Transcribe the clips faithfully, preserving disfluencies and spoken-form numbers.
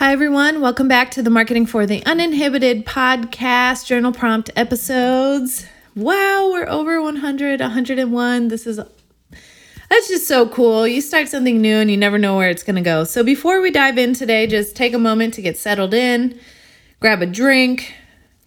Hi, everyone. Welcome back to the Marketing for the Uninhibited podcast, journal prompt episodes. Wow, we're over one hundred, one oh one. This is, that's just so cool. You start something new and you never know where it's going to go. So before we dive in today, just take a moment to get settled in, grab a drink,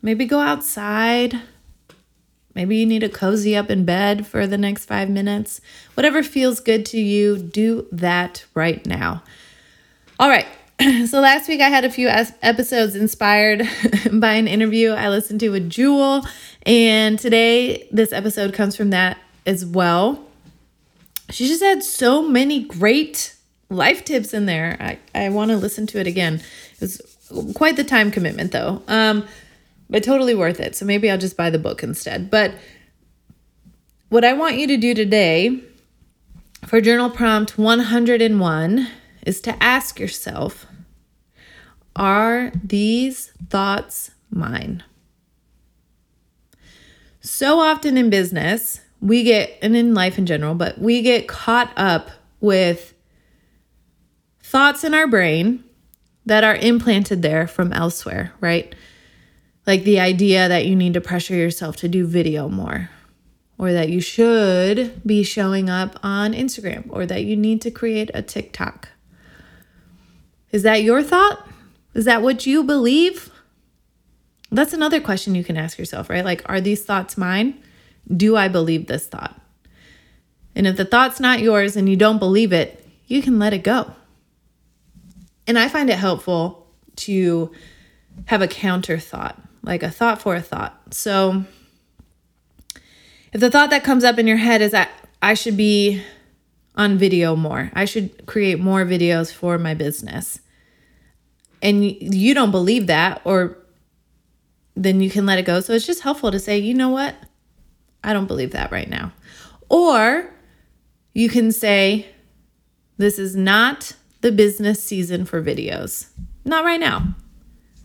maybe go outside. Maybe you need to cozy up in bed for the next five minutes. Whatever feels good to you, do that right now. All right. So last week I had a few episodes inspired by an interview I listened to with Jewel, and today this episode comes from that as well. She just had so many great life tips in there. I, I want to listen to it again. It was quite the time commitment though, um, but totally worth it. So maybe I'll just buy the book instead. But what I want you to do today for journal prompt one oh one is to ask yourself, are these thoughts mine? So often in business, we get, and in life in general, but we get caught up with thoughts in our brain that are implanted there from elsewhere, right? Like the idea that you need to pressure yourself to do video more, or that you should be showing up on Instagram, or that you need to create a TikTok. Is that your thought? Is that what you believe? That's another question you can ask yourself, right? Like, are these thoughts mine? Do I believe this thought? And if the thought's not yours and you don't believe it, you can let it go. And I find it helpful to have a counter thought, like a thought for a thought. So if the thought that comes up in your head is that I should be on video more, I should create more videos for my business, and you don't believe that, or then you can let it go. So it's just helpful to say, you know what? I don't believe that right now. Or you can say, this is not the business season for videos. Not right now.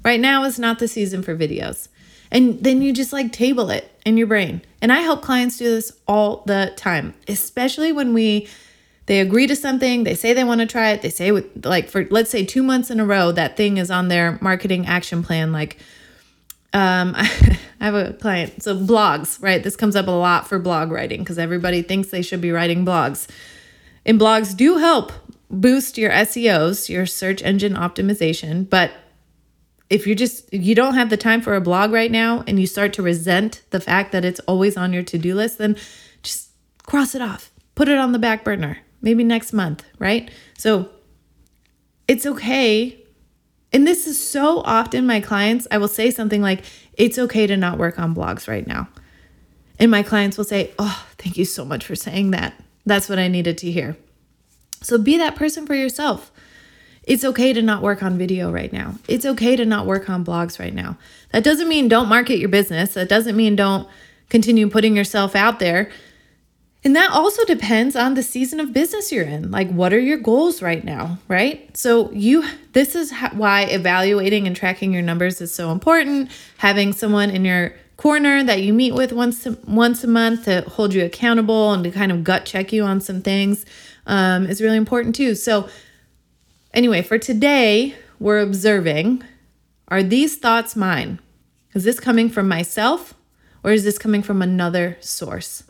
Right now is not the season for videos. And then you just like table it in your brain. And I help clients do this all the time, especially when we they agree to something, they say they want to try it, they say with, like for let's say two months in a row, that thing is on their marketing action plan. Like um, I have a client, so blogs, right? This comes up a lot for blog writing because everybody thinks they should be writing blogs. And blogs do help boost your S E Os, your search engine optimization, but if you're just, you don't have the time for a blog right now and you start to resent the fact that it's always on your to-do list, then just cross it off, put it on the back burner, maybe next month, right? So it's okay. And this is so often my clients, I will say something like, it's okay to not work on blogs right now. And my clients will say, oh, thank you so much for saying that. That's what I needed to hear. So be that person for yourself. It's okay to not work on video right now. It's okay to not work on blogs right now. That doesn't mean don't market your business. That doesn't mean don't continue putting yourself out there. And that also depends on the season of business you're in. Like, what are your goals right now, right? So you, this is how, why evaluating and tracking your numbers is so important. Having someone in your corner that you meet with once once a month to hold you accountable and to kind of gut check you on some things um, is really important too. So anyway, for today, we're observing, are these thoughts mine? Is this coming from myself, or is this coming from another source?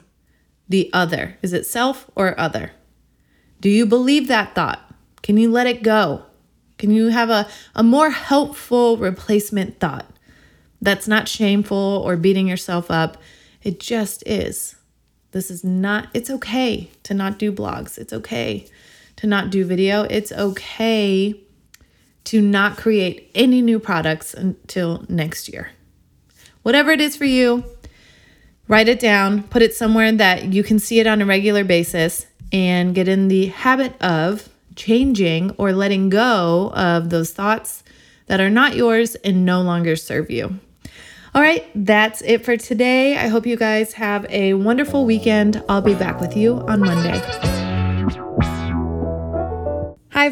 The other. Is it self or other? Do you believe that thought? Can you let it go? Can you have a, a more helpful replacement thought that's not shameful or beating yourself up? It just is. This is not, it's okay to not do blogs. It's okay to not do video. It's okay to not create any new products until next year. Whatever it is for you, write it down, put it somewhere that you can see it on a regular basis, and get in the habit of changing or letting go of those thoughts that are not yours and no longer serve you. All right, that's it for today. I hope you guys have a wonderful weekend. I'll be back with you on Monday. Hi,